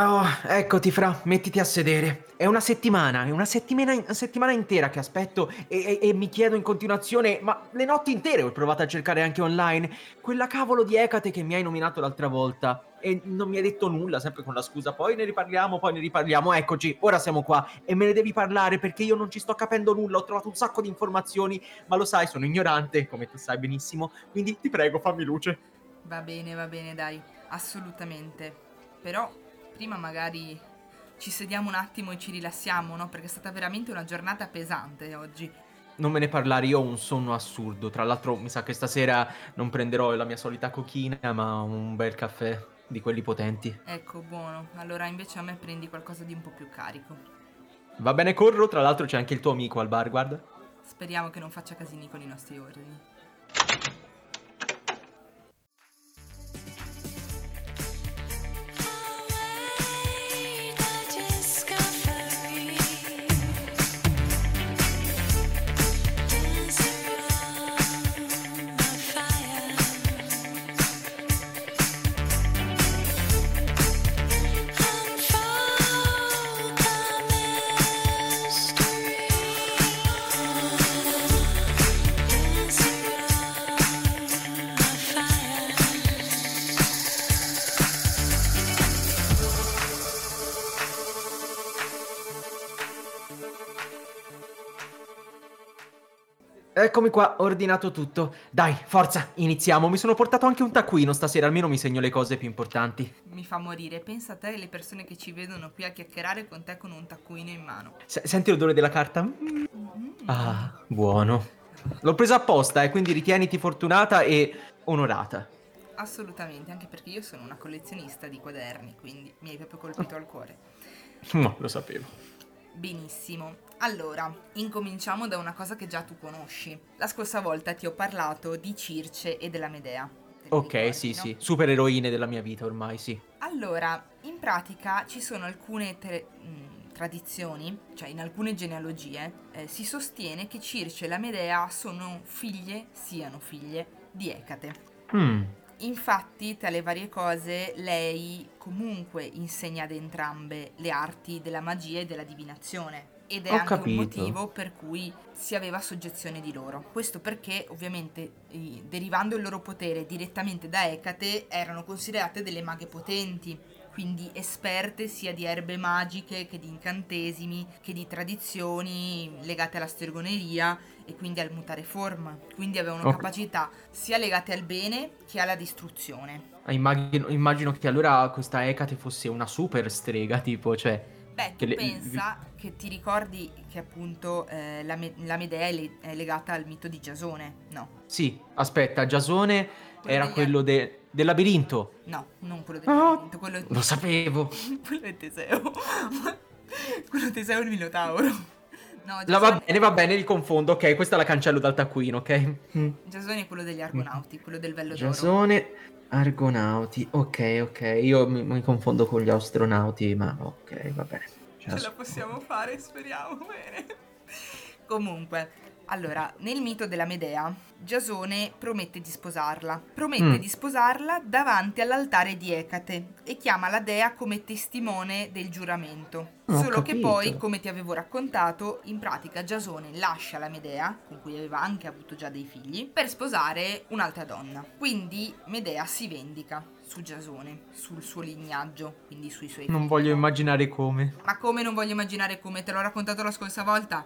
Oh, eccoti Fra, mettiti a sedere. È una settimana intera che aspetto e mi chiedo in continuazione, ma le notti intere ho provato a cercare anche online quella cavolo di Ecate che mi hai nominato l'altra volta e non mi hai detto nulla, sempre con la scusa poi ne riparliamo, eccoci, ora siamo qua e me ne devi parlare perché io non ci sto capendo nulla, ho trovato un sacco di informazioni, ma lo sai, sono ignorante, come tu sai benissimo, quindi ti prego fammi luce. Va bene, dai, assolutamente, però... prima magari ci sediamo un attimo e ci rilassiamo, no? Perché è stata veramente una giornata pesante oggi. Non me ne parlare, io ho un sonno assurdo. Tra l'altro mi sa che stasera non prenderò la mia solita cochina, ma un bel caffè di quelli potenti. Ecco, buono. Allora invece a me prendi qualcosa di un po' più carico. Va bene, corro. Tra l'altro c'è anche il tuo amico al bar, guarda. Speriamo che non faccia casini con i nostri ordini. Eccomi qua, ordinato tutto. Dai, forza, iniziamo. Mi sono portato anche un taccuino stasera, almeno mi segno le cose più importanti. Mi fa morire, pensa a te e le persone che ci vedono qui a chiacchierare con te con un taccuino in mano. Senti l'odore della carta? Ah, buono. L'ho presa apposta, quindi ritieniti fortunata e onorata. Assolutamente, anche perché io sono una collezionista di quaderni, quindi mi hai proprio colpito al cuore. No, lo sapevo. Benissimo, allora incominciamo da una cosa che già tu conosci. La scorsa volta ti ho parlato di Circe e della Medea. Ok, ricordi, sì, no? Sì, super eroine della mia vita ormai, sì. Allora, in pratica ci sono alcune tradizioni, cioè in alcune genealogie, si sostiene che Circe e la Medea siano figlie di Ecate. Infatti, tra le varie cose, lei comunque insegna ad entrambe le arti della magia e della divinazione. Ed è anche un motivo per cui si aveva soggezione di loro. Questo perché, ovviamente, derivando il loro potere direttamente da Ecate, erano considerate delle maghe potenti, quindi esperte sia di erbe magiche che di incantesimi, che di tradizioni legate alla stregoneria e quindi al mutare forma. Quindi avevano capacità sia legate al bene che alla distruzione. Immagino che allora questa Ecate fosse una super strega, tipo, cioè... Beh, tu pensa che ti ricordi che appunto la Medea è legata al mito di Giasone, no? Sì, aspetta, Giasone era quello del labirinto. No, non quello del labirinto, quello... Lo sapevo! Quello è Teseo. Quello Teseo è il Minotauro. No, va bene, li confondo, ok, questa la cancello dal taccuino, ok? Giasone è quello degli Argonauti, quello del Vello d'Oro. Giasone... Argonauti, ok, io mi confondo con gli astronauti, ma ok, va bene. Ce la possiamo fare, speriamo, bene. Comunque, allora, nel mito della Medea, Giasone promette di sposarla davanti all'altare di Ecate e chiama la dea come testimone del giuramento. Solo che poi, come ti avevo raccontato, in pratica Giasone lascia la Medea, con cui aveva anche avuto già dei figli, per sposare un'altra donna. Quindi Medea si vendica su Giasone, sul suo lignaggio, quindi sui suoi figli. Non voglio immaginare come. Ma come non voglio immaginare come? Te l'ho raccontato la scorsa volta.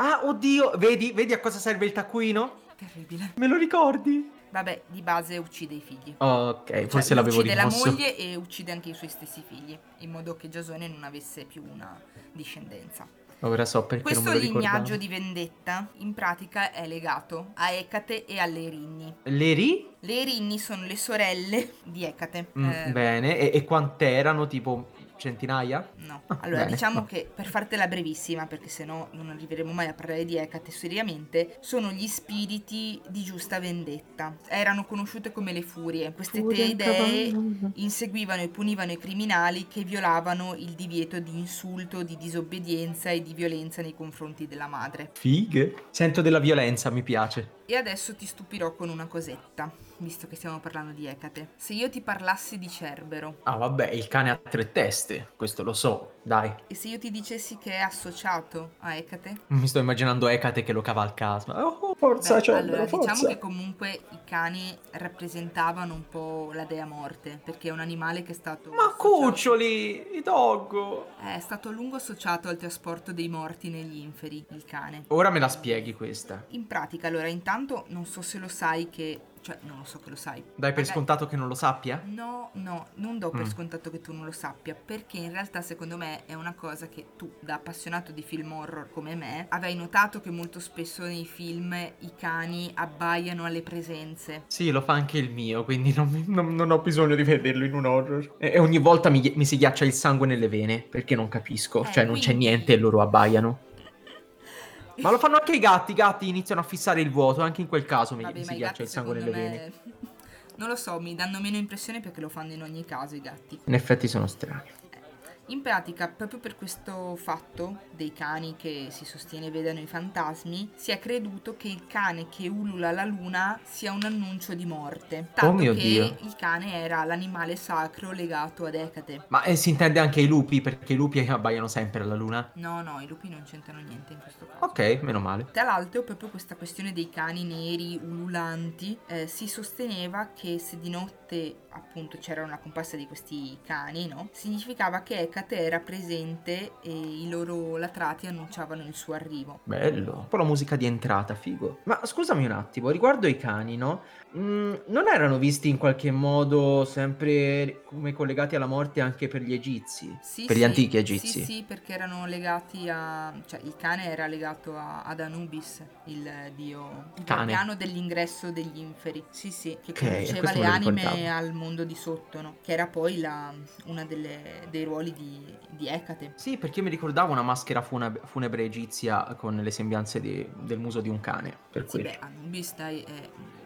Ah, oddio, vedi a cosa serve il taccuino? Terribile. Me lo ricordi? Vabbè, di base uccide i figli. Ok, forse l'avevo rimosso. Uccide la moglie e uccide anche i suoi stessi figli, in modo che Giasone non avesse più una discendenza. Ora so perché questo non me lo ricordavo. Questo lignaggio di vendetta, in pratica, è legato a Ecate e alle Erinni. Le Erinni sono le sorelle di Ecate. Bene, e quant'erano, tipo... centinaia? No, allora bene, diciamo che per fartela brevissima, perché sennò non arriveremo mai a parlare di Ecate seriamente, sono gli spiriti di giusta vendetta. Erano conosciute come le furie. Queste tre dee inseguivano e punivano i criminali che violavano il divieto di insulto, di disobbedienza e di violenza nei confronti della madre. Fighe? Sento della violenza, mi piace. E adesso ti stupirò con una cosetta, visto che stiamo parlando di Ecate. Se io ti parlassi di Cerbero... Ah vabbè, il cane a tre teste, questo lo so, dai. E se io ti dicessi che è associato a Ecate? Mi sto immaginando Ecate che lo cavalca. Oh, forza, beh, Cerbero, allora, forza. Diciamo che comunque i cani rappresentavano un po' la dea morte, perché è un animale che è stato... Ma cuccioli, i doggo! È stato a lungo associato al trasporto dei morti negli inferi, il cane. Ora me la spieghi questa. In pratica, allora, intanto non so se lo sai che... Cioè, non lo so che lo sai. Dai per scontato che non lo sappia? No, non do per scontato che tu non lo sappia, perché in realtà secondo me è una cosa che tu, da appassionato di film horror come me, avrai notato che molto spesso nei film i cani abbaiano alle presenze. Sì, lo fa anche il mio, quindi non ho bisogno di vederlo in un horror. E ogni volta mi si ghiaccia il sangue nelle vene, perché non capisco, cioè non c'è niente e loro abbaiano. Ma lo fanno anche i gatti iniziano a fissare il vuoto, anche in quel caso mi si ghiaccia il sangue nelle vene. Non lo so, mi danno meno impressione perché lo fanno in ogni caso i gatti. In effetti sono strani. In pratica, proprio per questo fatto dei cani che si sostiene vedano i fantasmi, si è creduto che il cane che ulula la luna sia un annuncio di morte, tanto Dio. Il cane era l'animale sacro legato ad Ecate. Ma si intende anche ai lupi, perché i lupi abbaiano sempre alla luna? No, i lupi non c'entrano niente in questo caso. Ok, meno male. Tra l'altro, proprio questa questione dei cani neri ululanti, si sosteneva che se di notte appunto c'era una comparsa di questi cani, no? Significava che Ecate era presente e i loro latrati annunciavano il suo arrivo. Bello, un po' la musica di entrata, figo. Ma scusami un attimo, riguardo ai cani, no? Non erano visti in qualche modo sempre come collegati alla morte anche per gli egizi? Sì, per gli antichi egizi? Sì, perché erano legati a... Cioè, il cane era legato ad Anubis, il dio guardiano dell'ingresso degli inferi. Sì, che conduceva le anime al mondo di sotto, no? Che era poi una dei ruoli di Ecate. Sì, perché mi ricordavo una maschera funebre egizia con le sembianze del muso di un cane. Per sì, quello. Beh, Anubis è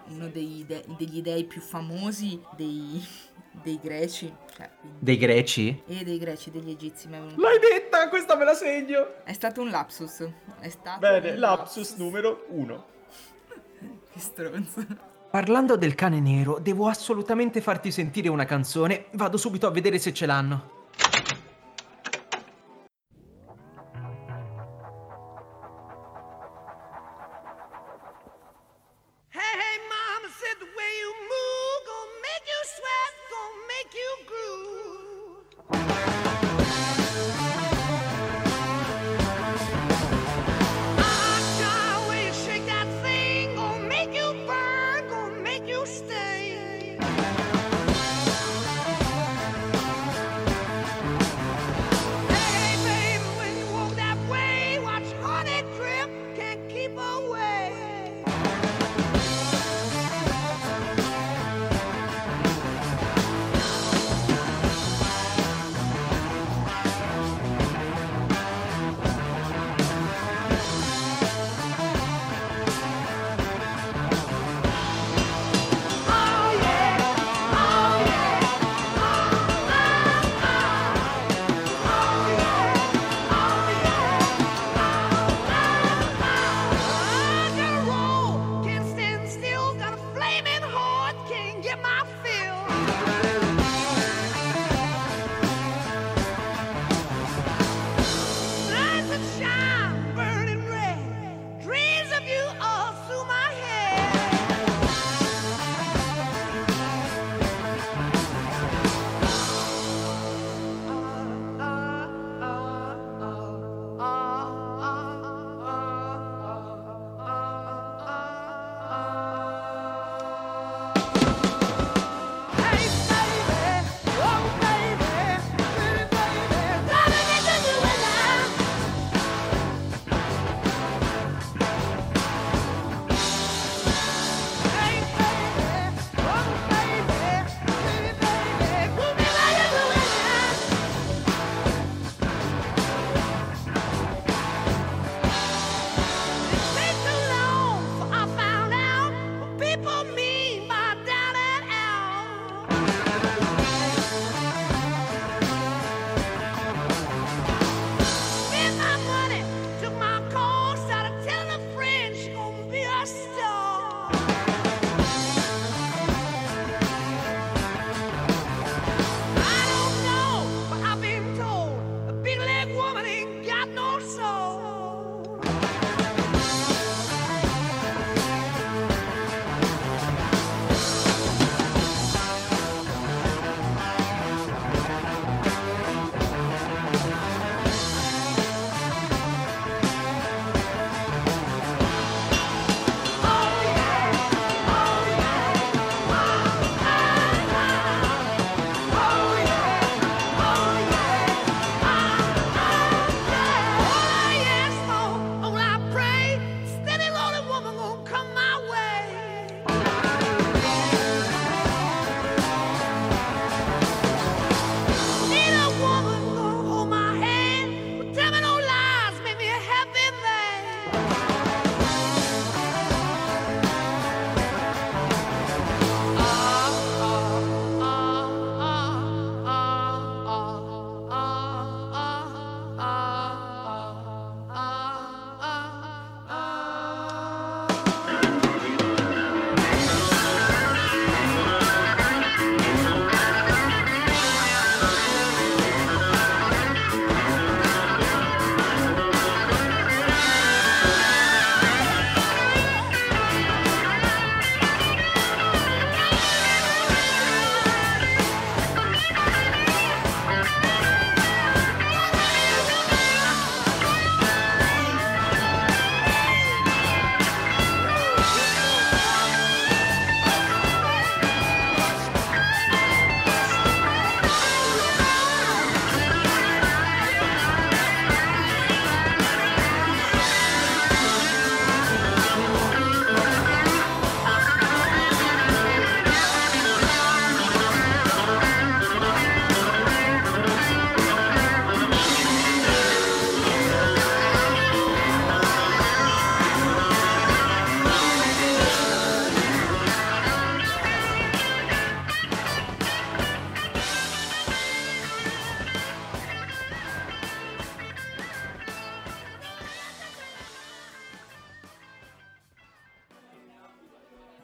uno degli dei più famosi dei greci. Cioè, dei greci? E dei greci, degli egizi. L'hai detta, questa me la segno! È stato un lapsus. Bene, lapsus numero 1. Che stronzo. Parlando del cane nero, devo assolutamente farti sentire una canzone. Vado subito a vedere se ce l'hanno.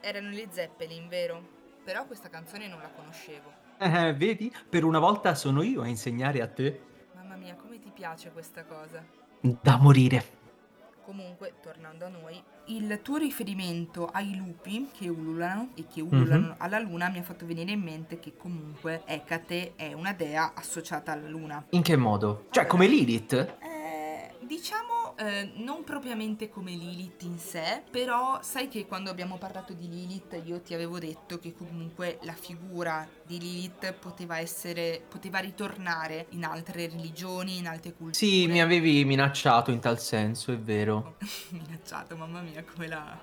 Erano gli Zeppelin, vero? Però questa canzone non la conoscevo. Vedi? Per una volta sono io a insegnare a te. Mamma mia, come ti piace questa cosa? Da morire. Comunque, tornando a noi, il tuo riferimento ai lupi che ululano e che ululano alla luna mi ha fatto venire in mente che comunque Ecate è una dea associata alla luna. In che modo? Cioè, allora, come Lilith? Diciamo, non propriamente come Lilith in sé, però sai che quando abbiamo parlato di Lilith io ti avevo detto che comunque la figura di Lilith poteva ritornare in altre religioni, in altre culture. Sì, mi avevi minacciato in tal senso, è vero. Minacciato, mamma mia, come la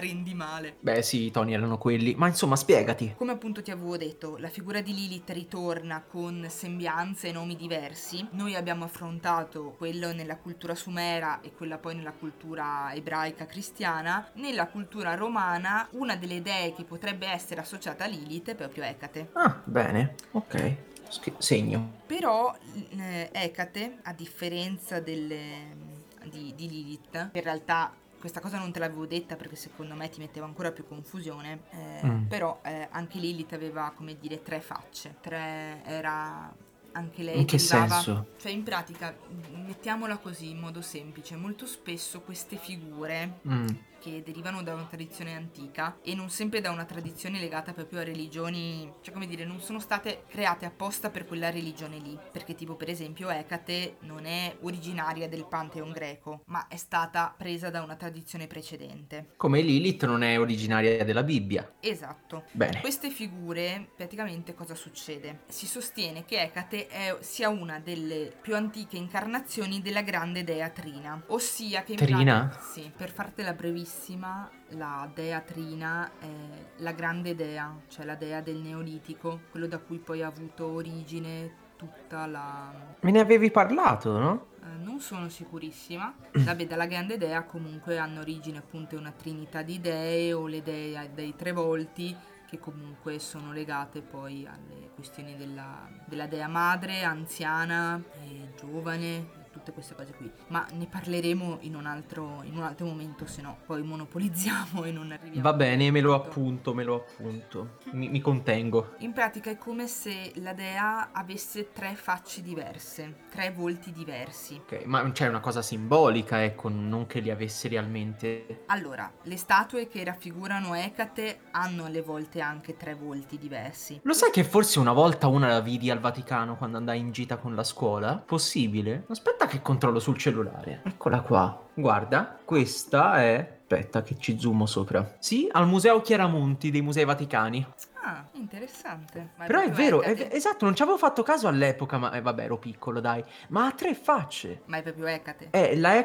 rendi male. Beh sì, i toni erano quelli, ma insomma spiegati. Come appunto ti avevo detto, la figura di Lilith ritorna con sembianze e nomi diversi. Noi abbiamo affrontato quello nella cultura sumera e quella poi nella cultura ebraica cristiana. Nella cultura romana una delle dee che potrebbe essere associata a Lilith è proprio Ecate. Ah, bene, ok, segno. Però Ecate, a differenza di Lilith, in realtà questa cosa non te l'avevo detta perché secondo me ti metteva ancora più confusione, però anche Lilith aveva, come dire, tre facce. Era... Anche lei. In che senso? Cioè, in pratica, mettiamola così in modo semplice, molto spesso queste figure che derivano da una tradizione antica e non sempre da una tradizione legata proprio a religioni, cioè come dire, non sono state create apposta per quella religione lì, perché tipo per esempio Ecate non è originaria del Pantheon greco, ma è stata presa da una tradizione precedente. Come Lilith non è originaria della Bibbia. Esatto. Bene. Queste figure, praticamente cosa succede? Si sostiene che Ecate sia una delle più antiche incarnazioni della grande dea Trina, ossia che Trina? Sì, per fartela brevissima, la dea Trina è la grande dea, cioè la dea del Neolitico, quello da cui poi ha avuto origine tutta la... Me ne avevi parlato, no? Non sono sicurissima. Vabbè, dalla grande dea comunque hanno origine appunto una trinità di dee o le dee dei tre volti, che comunque sono legate poi alle questioni della dea madre, anziana, giovane, tutte queste cose qui. Ma ne parleremo in un altro momento, se no poi monopolizziamo e non arriviamo. Va bene, me lo appunto. Mi contengo. In pratica è come se la dea avesse tre facce diverse, tre volti diversi. Ok, ma c'è una cosa simbolica, ecco, non che li avesse realmente. Allora, le statue che raffigurano Ecate hanno alle volte anche tre volti diversi. Lo sai che forse una volta una la vidi al Vaticano quando andai in gita con la scuola? Possibile? Aspetta che controllo sul cellulare. Eccola qua. Guarda, questa è... Aspetta che ci zoomo sopra. Sì, al Museo Chiaramonti dei Musei Vaticani. Ah, interessante. Ma però è vero, esatto, non ci avevo fatto caso all'epoca, ma vabbè, ero piccolo, dai. Ma ha tre facce. Ma è proprio Ecate. È la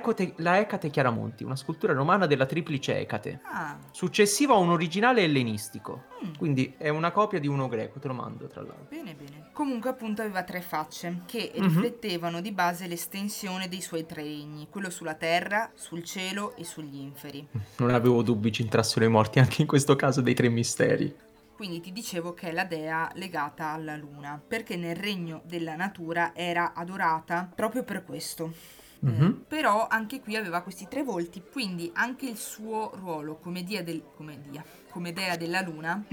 Ecate Chiaramonti, una scultura romana della triplice Ecate. Ah. Successiva a un originale ellenistico. Quindi è una copia di uno greco, te lo mando tra l'altro. Bene, bene. Comunque appunto aveva tre facce che riflettevano di base l'estensione dei suoi tre regni, quello sulla terra, sul cielo e sugli inferi. Non avevo dubbi ci entrassero i morti anche in questo caso dei tre misteri. Quindi ti dicevo che è la dea legata alla luna, perché nel regno della natura era adorata proprio per questo. Però anche qui aveva questi tre volti, quindi anche il suo ruolo come dea della luna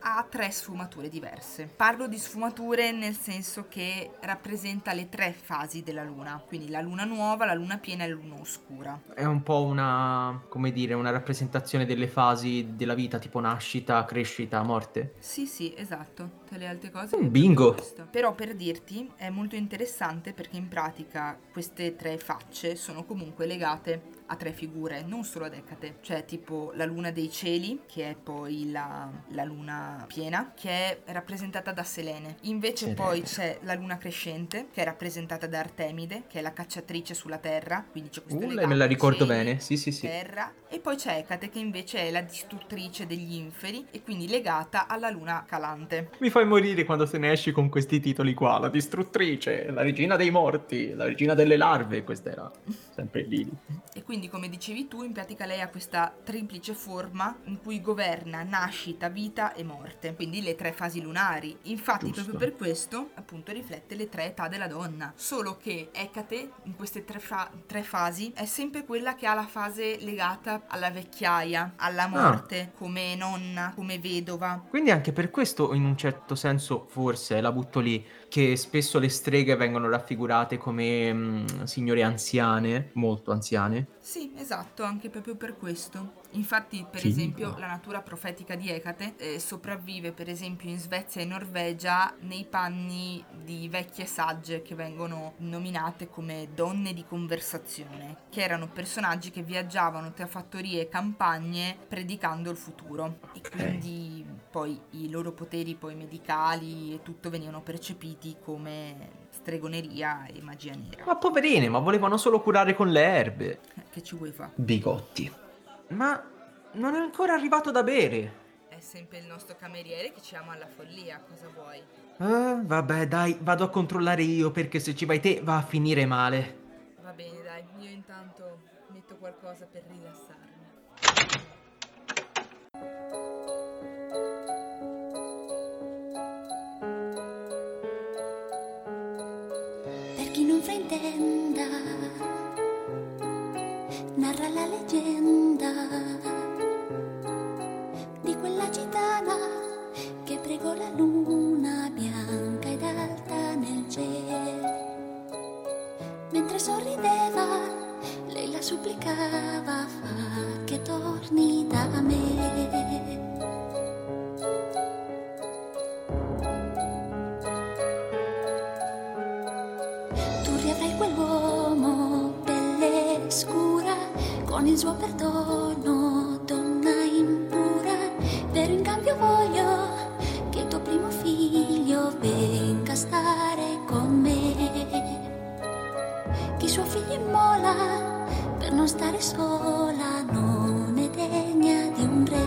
ha tre sfumature diverse. Parlo di sfumature nel senso che rappresenta le tre fasi della luna, quindi la luna nuova, la luna piena e la luna oscura. È un po' una, come dire, una rappresentazione delle fasi della vita, tipo nascita, crescita, morte. Sì, esatto, tutte le altre cose. Un bingo! Però per dirti è molto interessante perché in pratica queste tre facce sono comunque legate a tre figure, non solo ad Ecate, cioè tipo la luna dei cieli, che è poi la luna piena, che è rappresentata da Selene. Invece poi c'è la luna crescente, che è rappresentata da Artemide, che è la cacciatrice sulla terra, quindi c'è questo legato, me la ricordo cieli, bene, sì. Terra. E poi c'è Ecate, che invece è la distruttrice degli inferi e quindi legata alla luna calante. Mi fai morire quando se ne esci con questi titoli qua, la distruttrice, la regina dei morti, la regina delle larve, questa era sempre lì. E quindi Quindi, come dicevi tu, in pratica lei ha questa triplice forma in cui governa nascita, vita e morte, quindi le tre fasi lunari. Infatti, giusto, proprio per questo appunto riflette le tre età della donna, solo che Ecate in queste tre fasi è sempre quella che ha la fase legata alla vecchiaia, alla morte, come nonna, come vedova. Quindi anche per questo, in un certo senso, forse la butto lì, che spesso le streghe vengono raffigurate come signore anziane, molto anziane. Sì, esatto, anche proprio per questo. Infatti, per esempio, la natura profetica di Ecate sopravvive, per esempio, in Svezia e Norvegia nei panni di vecchie sagge che vengono nominate come donne di conversazione, che erano personaggi che viaggiavano tra fattorie e campagne predicando il futuro. E quindi poi i loro poteri poi medicali e tutto venivano percepiti come stregoneria e magia nera. Ma poverine, ma volevano solo curare con le erbe. Che ci vuoi fare? Bigotti. Ma non è ancora arrivato da bere. È sempre il nostro cameriere che ci ama alla follia, cosa vuoi? Ah, vabbè, dai, vado a controllare io, perché se ci vai te va a finire male. Va bene, dai, io intanto metto qualcosa per rilassarmi. Per chi non fraintenda, narra la leggenda di quella gitana che pregò la luna bianca ed alta nel cielo. Mentre sorrideva, lei la supplicava: fa che torni da me. Tu riavrai quell'uomo, pelle scura, con il suo perdono, donna impura, però in cambio voglio che il tuo primo figlio venga a stare con me. Chi suo figlio immola per non stare sola non è degna di un re.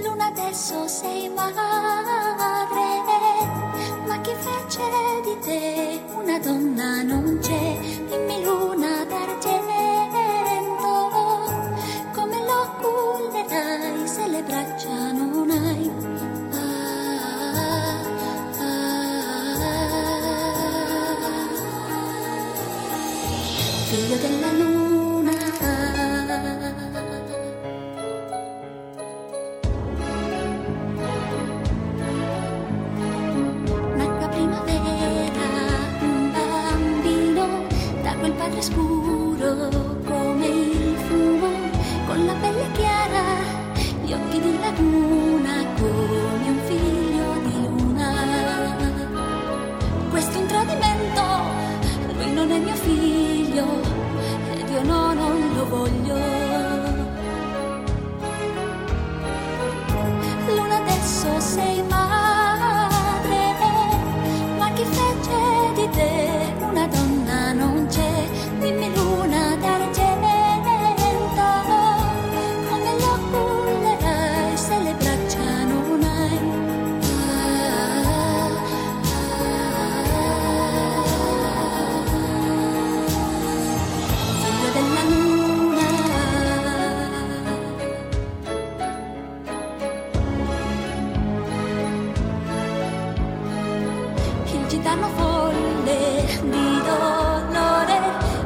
Luna, adesso sei madre, ma chi fece di te una donna non c'è, dimmi luna d'argento, come lo cullerai se le braccia non hai? Ah, ah, ah. Figlio della luna. Scuro come il fumo, con la pelle chiara, gli occhi di laguna, come un figlio di luna. Questo è un tradimento, lui non è mio figlio, ed io no, non lo voglio. Luna, adesso sei madre, ma chi fece di te una donna non c'è? Dimmi luna d'argento, come lo cullerai se le braccia non hai? Ah, ah, ah. Figlio della luna. Il gitano folle di dolore,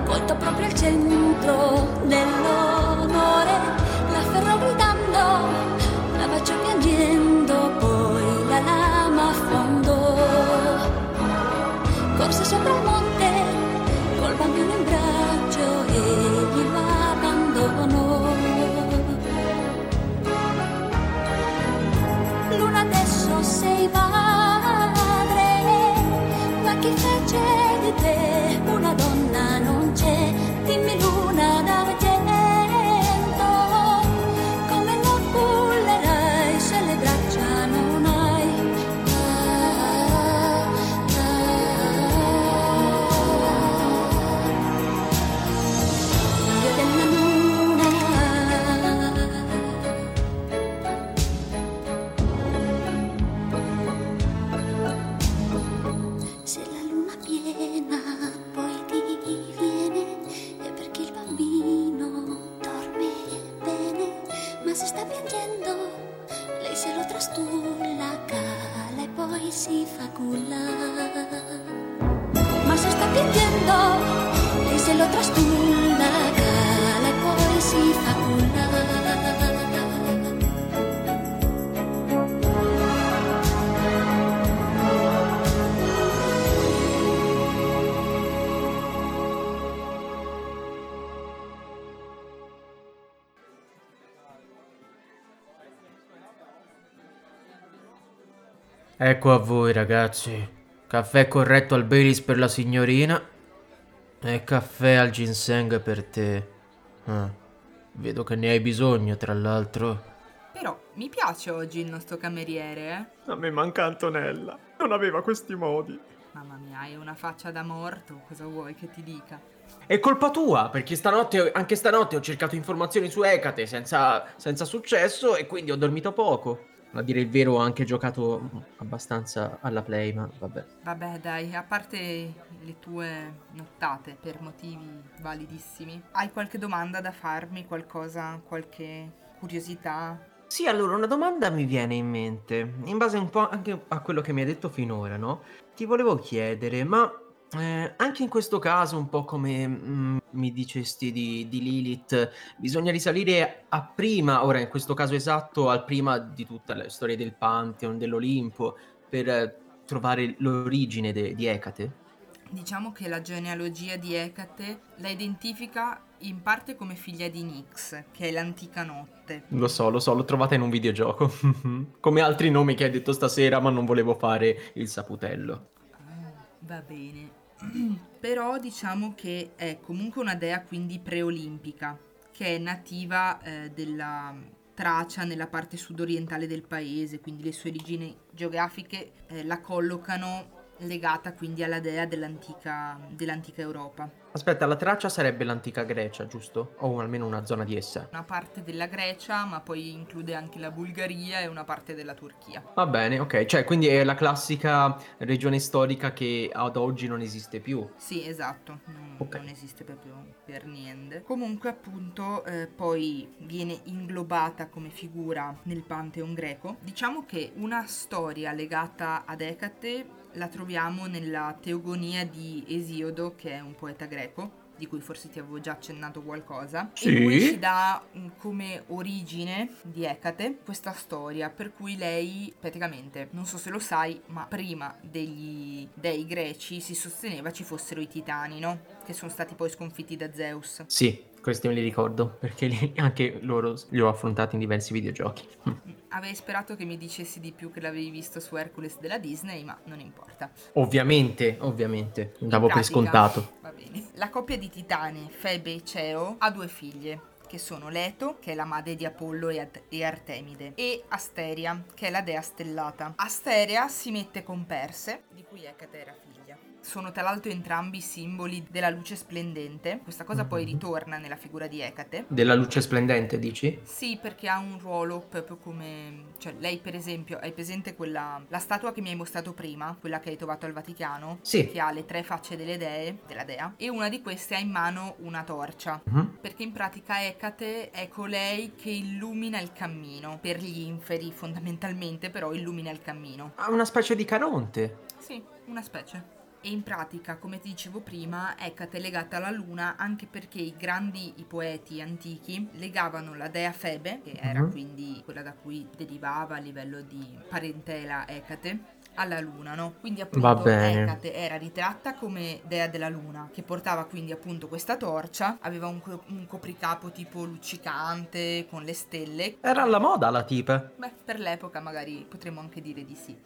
volto proprio al centro dell'onore, l'afferrò gridando, la baciò piangendo, poi la lama affondò. Corse sopra un monte col bambino in braccio e gli lo abbandonò. Luna, adesso sei madre, ma chi fece di te una donna non? Dimmi luna d'argento, come lo cullerai se le braccia non hai? Ah, ah, ah. Figlio della luna. Se la luna piena si fa culla, ma se sta piangendo, lei se lo trastulla, cala e poi si fa culla. Ecco a voi ragazzi, caffè corretto al Baileys per la signorina e caffè al ginseng per te. Vedo che ne hai bisogno, tra l'altro. Però mi piace oggi il nostro cameriere, eh? A me manca Antonella, non aveva questi modi. Mamma mia, hai una faccia da morto, cosa vuoi che ti dica? È colpa tua, perché anche stanotte ho cercato informazioni su Ecate senza successo e quindi ho dormito poco. A dire il vero ho anche giocato abbastanza alla play, ma vabbè. Vabbè dai, a parte le tue nottate per motivi validissimi, hai qualche domanda da farmi? Qualcosa, qualche curiosità? Sì, allora una domanda mi viene in mente, in base un po' anche a quello che mi hai detto finora, no? Ti volevo chiedere, ma anche in questo caso, un po' come mi dicesti di Lilith, bisogna risalire a prima, ora in questo caso esatto, al prima di tutta la storia del Pantheon, dell'Olimpo, per trovare l'origine di Ecate? Diciamo che la genealogia di Ecate la identifica in parte come figlia di Nyx, che è l'antica notte. Lo so, l'ho trovata in un videogioco, come altri nomi che hai detto stasera, ma non volevo fare il saputello. Ah, va bene. Però diciamo che è comunque una dea quindi preolimpica, che è nativa della Tracia, nella parte sudorientale del paese, quindi le sue origini geografiche la collocano legata quindi alla dea dell'antica Europa. Aspetta, la Tracia sarebbe l'antica Grecia, giusto? O almeno una zona di essa. Una parte della Grecia, ma poi include anche la Bulgaria e una parte della Turchia. Va bene, ok. Cioè, quindi è la classica regione storica che ad oggi non esiste più. Sì, esatto. Non esiste proprio per niente. Comunque, appunto, poi viene inglobata come figura nel Pantheon greco. Diciamo che una storia legata ad Ecate la troviamo nella Teogonia di Esiodo, che è un poeta greco, di cui forse ti avevo già accennato qualcosa. Sì. E lui ci dà come origine di Ecate questa storia, per cui lei praticamente, non so se lo sai, ma prima degli dei greci si sosteneva ci fossero i titani, no? Che sono stati poi sconfitti da Zeus. Sì, questi me li ricordo, perché anche loro li ho affrontati in diversi videogiochi. Avevi sperato che mi dicessi di più, che l'avevi visto su Hercules della Disney, ma non importa. Ovviamente, andavo per scontato. Va bene. La coppia di titani, Febe e Ceo, ha due figlie, che sono Leto, che è la madre di Apollo e Artemide, e Asteria, che è la dea stellata. Asteria si mette con Perse, di cui Ecate era figlia. Sono tra l'altro entrambi simboli della luce splendente. Questa cosa poi ritorna nella figura di Ecate. Della luce splendente, dici? Sì, perché ha un ruolo proprio come... Cioè, lei per esempio, hai presente quella... La statua che mi hai mostrato prima, quella che hai trovato al Vaticano? Sì. Che ha le tre facce della dea, e una di queste ha in mano una torcia. Perché in pratica Ecate è colei che illumina il cammino. Per gli inferi, fondamentalmente, però illumina il cammino. Ha una specie di Caronte. Sì, una specie. E in pratica, come ti dicevo prima, Ecate è legata alla luna anche perché i poeti antichi legavano la dea Febe, che era quindi quella da cui derivava a livello di parentela Ecate, alla luna, no? Quindi appunto Ecate era ritratta come dea della luna, che portava quindi appunto questa torcia, aveva un copricapo tipo luccicante con le stelle. Era alla moda la tipa. Beh, per l'epoca magari potremmo anche dire di sì.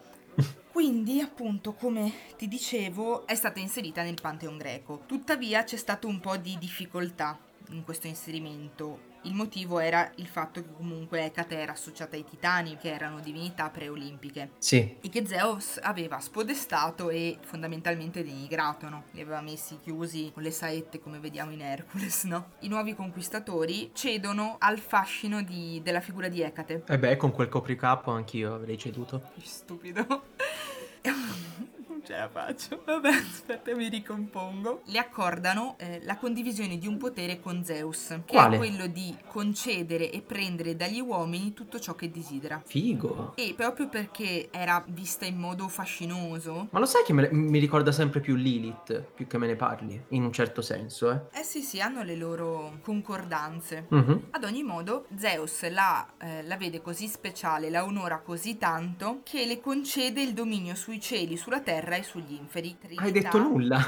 Quindi appunto, come ti dicevo, è stata inserita nel Pantheon greco. Tuttavia c'è stato un po' di difficoltà in questo inserimento. Il motivo era il fatto che comunque Ecate era associata ai titani, che erano divinità preolimpiche. Sì. E che Zeus aveva spodestato e fondamentalmente denigrato, no? Li aveva messi chiusi con le saette, come vediamo in Hercules, no? I nuovi conquistatori cedono al fascino della figura di Ecate. E beh, con quel copricapo anch'io avrei ceduto. Stupido. ce la faccio. Vabbè, aspetta, mi ricompongo. Le accordano la condivisione di un potere con Zeus, che quale? È quello di concedere e prendere dagli uomini tutto ciò che desidera. Figo. E proprio perché era vista in modo fascinoso. Ma lo sai che mi ricorda sempre più Lilith, più che me ne parli, in un certo senso, eh? Eh sì, hanno le loro concordanze. Mm-hmm. Ad ogni modo, Zeus la vede così speciale, la onora così tanto, che le concede il dominio sui cieli, sulla terra e sugli inferi. Trinità. Hai detto nulla.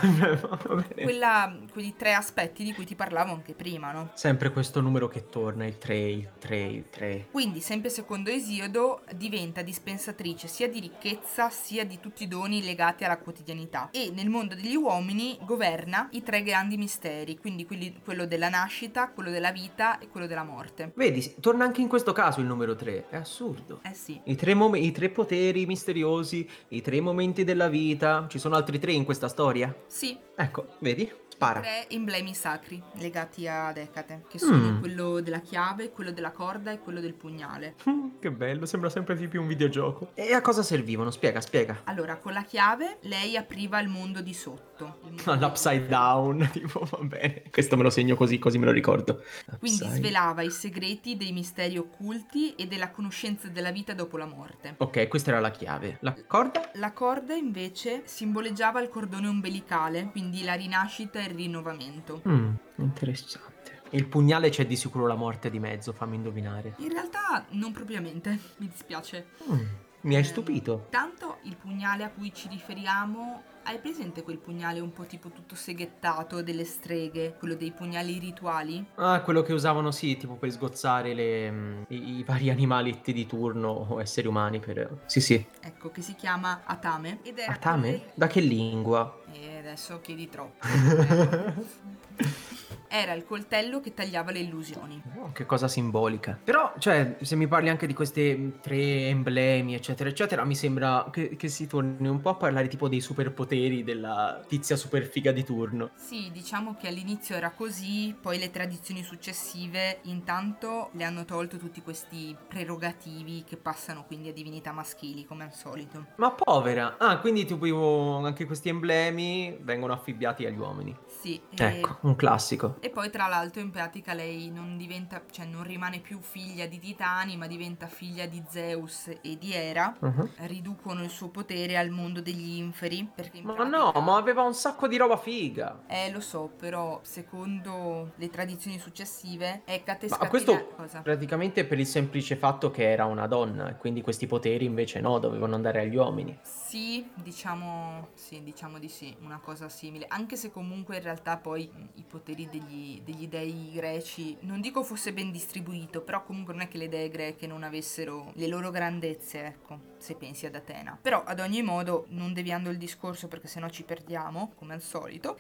Quegli tre aspetti di cui ti parlavo anche prima, no? Sempre questo numero che torna, il 3. Quindi, sempre secondo Esiodo, diventa dispensatrice sia di ricchezza sia di tutti i doni legati alla quotidianità. E nel mondo degli uomini governa i tre grandi misteri, quindi quello della nascita, quello della vita e quello della morte. Vedi, torna anche in questo caso il numero 3, è assurdo. Eh sì. I tre poteri misteriosi, i tre momenti della vita, ci sono altri 3 in questa storia? Sì. Ecco, vedi? Spara. 3 emblemi sacri legati ad Ecate, che sono quello della chiave, quello della corda e quello del pugnale. Che bello, sembra sempre di più un videogioco. E a cosa servivano? Spiega. Allora, con la chiave lei apriva il mondo di sotto. L'upside down, tipo, va bene. Questo me lo segno così me lo ricordo. Quindi svelava i segreti dei misteri occulti e della conoscenza della vita dopo la morte. Ok, questa era la chiave. La corda? La corda invece simboleggiava il cordone ombelicale, quindi la rinascita e il rinnovamento. Interessante. Il pugnale c'è di sicuro la morte di mezzo, fammi indovinare. In realtà non propriamente, mi dispiace. Mi hai stupito. Tanto il pugnale a cui ci riferiamo, hai presente quel pugnale un po' tipo tutto seghettato delle streghe? Quello dei pugnali rituali? Ah, quello che usavano sì, tipo per sgozzare i vari animaletti di turno o esseri umani per... Sì. Ecco, che si chiama Atame. Ed è Atame? Da che lingua? E adesso chiedi troppo. Era il coltello che tagliava le illusioni. Oh, che cosa simbolica. Però, cioè, se mi parli anche di questi 3 emblemi, eccetera, eccetera, mi sembra che si torni un po' a parlare tipo dei superpoteri della tizia superfiga di turno. Sì, diciamo che all'inizio era così, poi le tradizioni successive intanto le hanno tolto tutti questi prerogativi che passano quindi a divinità maschili, come al solito. Ma povera! Ah, quindi tipo anche questi emblemi vengono affibbiati agli uomini. Sì. Ecco, un classico. E poi tra l'altro in pratica lei non diventa, cioè non rimane più figlia di Titani, ma diventa figlia di Zeus e di Era. Uh-huh. Riducono il suo potere al mondo degli inferi, perché in pratica... no, ma aveva un sacco di roba figa. Lo so, però secondo le tradizioni successive Ecate scatena... Ma questo cosa? Praticamente per il semplice fatto che era una donna, e quindi questi poteri invece no, dovevano andare agli uomini. Sì, diciamo di sì, una cosa simile, anche se comunque in realtà poi i poteri degli dei greci, non dico fosse ben distribuito, però comunque non è che le dee greche non avessero le loro grandezze, ecco, se pensi ad Atena. Però ad ogni modo, non deviando il discorso perché sennò ci perdiamo, come al solito,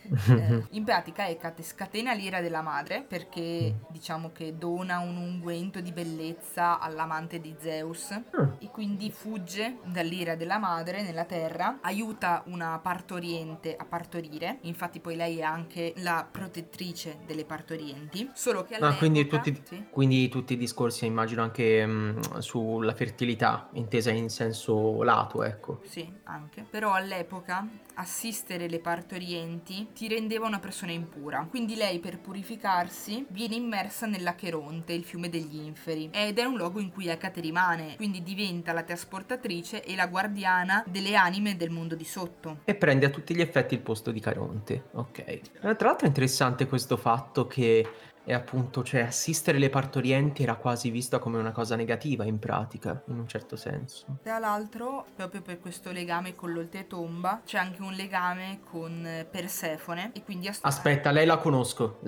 in pratica Ecate scatena l'ira della madre, perché diciamo che dona un unguento di bellezza all'amante di Zeus e quindi fugge dall'ira della madre nella terra, aiuta una partoriente a partorire, infatti poi lei è anche la protettrice delle partorienti, solo che all'epoca... Quindi tutti i discorsi, immagino, anche sulla fertilità, intesa in senso lato, ecco. Sì, anche. Però all'epoca assistere le partorienti ti rendeva una persona impura, quindi lei per purificarsi viene immersa nell'Acheronte, il fiume degli inferi, ed è un luogo in cui Ecate rimane, quindi diventa la trasportatrice e la guardiana delle anime del mondo di sotto. E prende a tutti gli effetti il posto di Caronte, ok. Tra l'altro è interessante questo fatto che e appunto, cioè, assistere le partorienti era quasi vista come una cosa negativa in pratica, in un certo senso. Tra l'altro, proprio per questo legame con l'oltretomba, c'è anche un legame con Persefone e quindi... Aspetta, lei la conosco.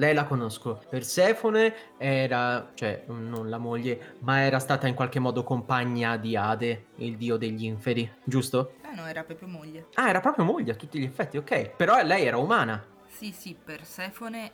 Persefone era, cioè, non la moglie, ma era stata in qualche modo compagna di Ade, il dio degli inferi, giusto? No, era proprio moglie. Ah, era proprio moglie a tutti gli effetti, ok. Però lei era umana. Sì, Persefone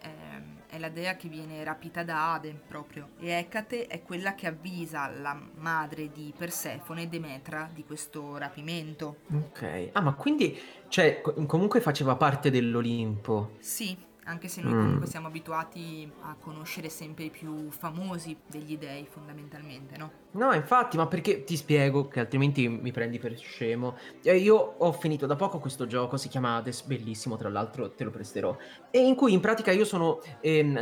è la dea che viene rapita da Ade proprio, e Ecate è quella che avvisa la madre di Persefone, Demetra, di questo rapimento. Ok, ma quindi, cioè, comunque faceva parte dell'Olimpo. Sì. anche se noi comunque siamo abituati a conoscere sempre i più famosi degli dei, fondamentalmente, no? No, infatti, ma perché ti spiego, che altrimenti mi prendi per scemo. Io ho finito da poco questo gioco, si chiama Hades, bellissimo, tra l'altro te lo presterò, e in cui in pratica io sono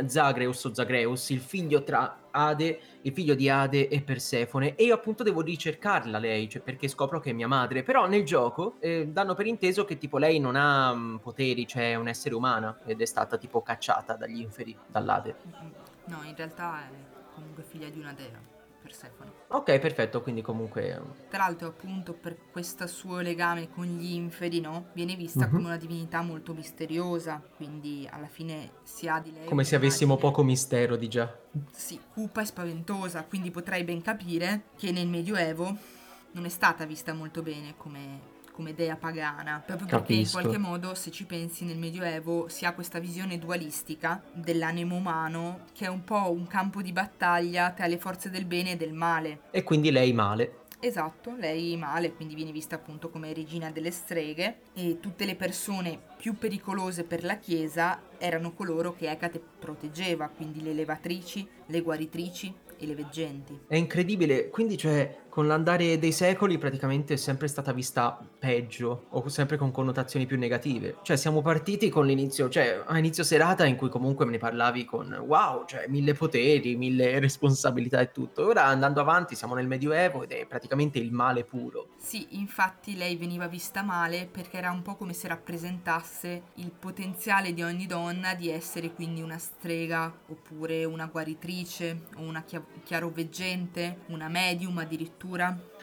Zagreus o Zagreus, il figlio tra Ade, il figlio di Ade e Persefone, e io appunto devo ricercarla lei, cioè, perché scopro che è mia madre. Però nel gioco danno per inteso che tipo lei non ha poteri, cioè è un essere umana ed è stata tipo cacciata dagli inferi, dall'Ade. No, in realtà è comunque figlia di una dea, Persefone. Ok, perfetto, quindi comunque... Tra l'altro appunto per questo suo legame con gli inferi, no? Viene vista come una divinità molto misteriosa, quindi alla fine si ha di lei... Come se avessimo poco mistero di già. Sì, cupa e spaventosa, quindi potrai ben capire che nel Medioevo non è stata vista molto bene come dea pagana, proprio perché in qualche modo, se ci pensi, nel Medioevo si ha questa visione dualistica dell'animo umano, che è un po' un campo di battaglia tra le forze del bene e del male. E quindi lei male. Esatto, lei male, quindi viene vista appunto come regina delle streghe, e tutte le persone più pericolose per la Chiesa erano coloro che Ecate proteggeva, quindi le levatrici, le guaritrici e le veggenti. È incredibile, quindi cioè con l'andare dei secoli praticamente è sempre stata vista peggio o sempre con connotazioni più negative. Cioè siamo partiti con l'inizio, cioè a inizio serata in cui comunque me ne parlavi con wow, cioè 1000 poteri, 1000 responsabilità e tutto. Ora andando avanti siamo nel Medioevo ed è praticamente il male puro. Sì, infatti lei veniva vista male perché era un po' come se rappresentasse il potenziale di ogni donna di essere quindi una strega oppure una guaritrice o una chiaroveggente, una medium addirittura.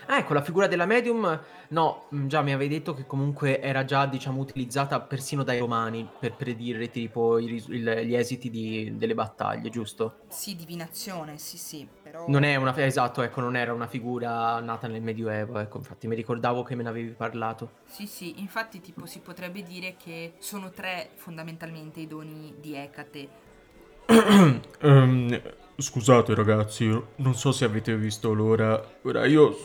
Ecco, la figura della medium, no, già mi avevi detto che comunque era già, diciamo, utilizzata persino dai romani per predire tipo gli esiti delle battaglie, giusto? Sì, divinazione, sì, però... Non è una... Esatto, ecco, non era una figura nata nel Medioevo, ecco, infatti mi ricordavo che me ne avevi parlato. Sì, infatti tipo si potrebbe dire che sono tre fondamentalmente i doni di Ecate. Scusate ragazzi, non so se avete visto l'ora. Ora io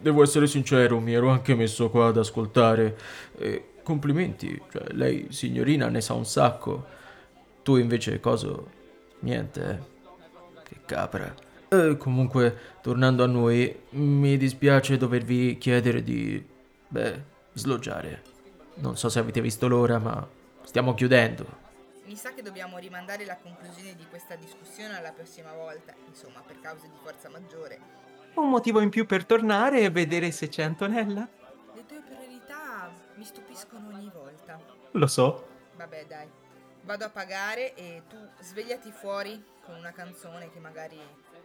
devo essere sincero, mi ero anche messo qua ad ascoltare. Complimenti, cioè lei signorina ne sa un sacco. Tu invece coso? Niente. Che capra. Comunque, tornando a noi, mi dispiace dovervi chiedere di sloggiare. Non so se avete visto l'ora, ma stiamo chiudendo. Mi sa che dobbiamo rimandare la conclusione di questa discussione alla prossima volta, insomma, per cause di forza maggiore. Un motivo in più per tornare e vedere se c'è Antonella? Le tue priorità mi stupiscono ogni volta. Lo so. Vabbè, dai. Vado a pagare e tu svegliati fuori con una canzone che magari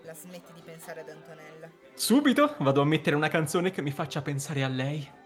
la smetti di pensare ad Antonella. Subito? Vado a mettere una canzone che mi faccia pensare a lei.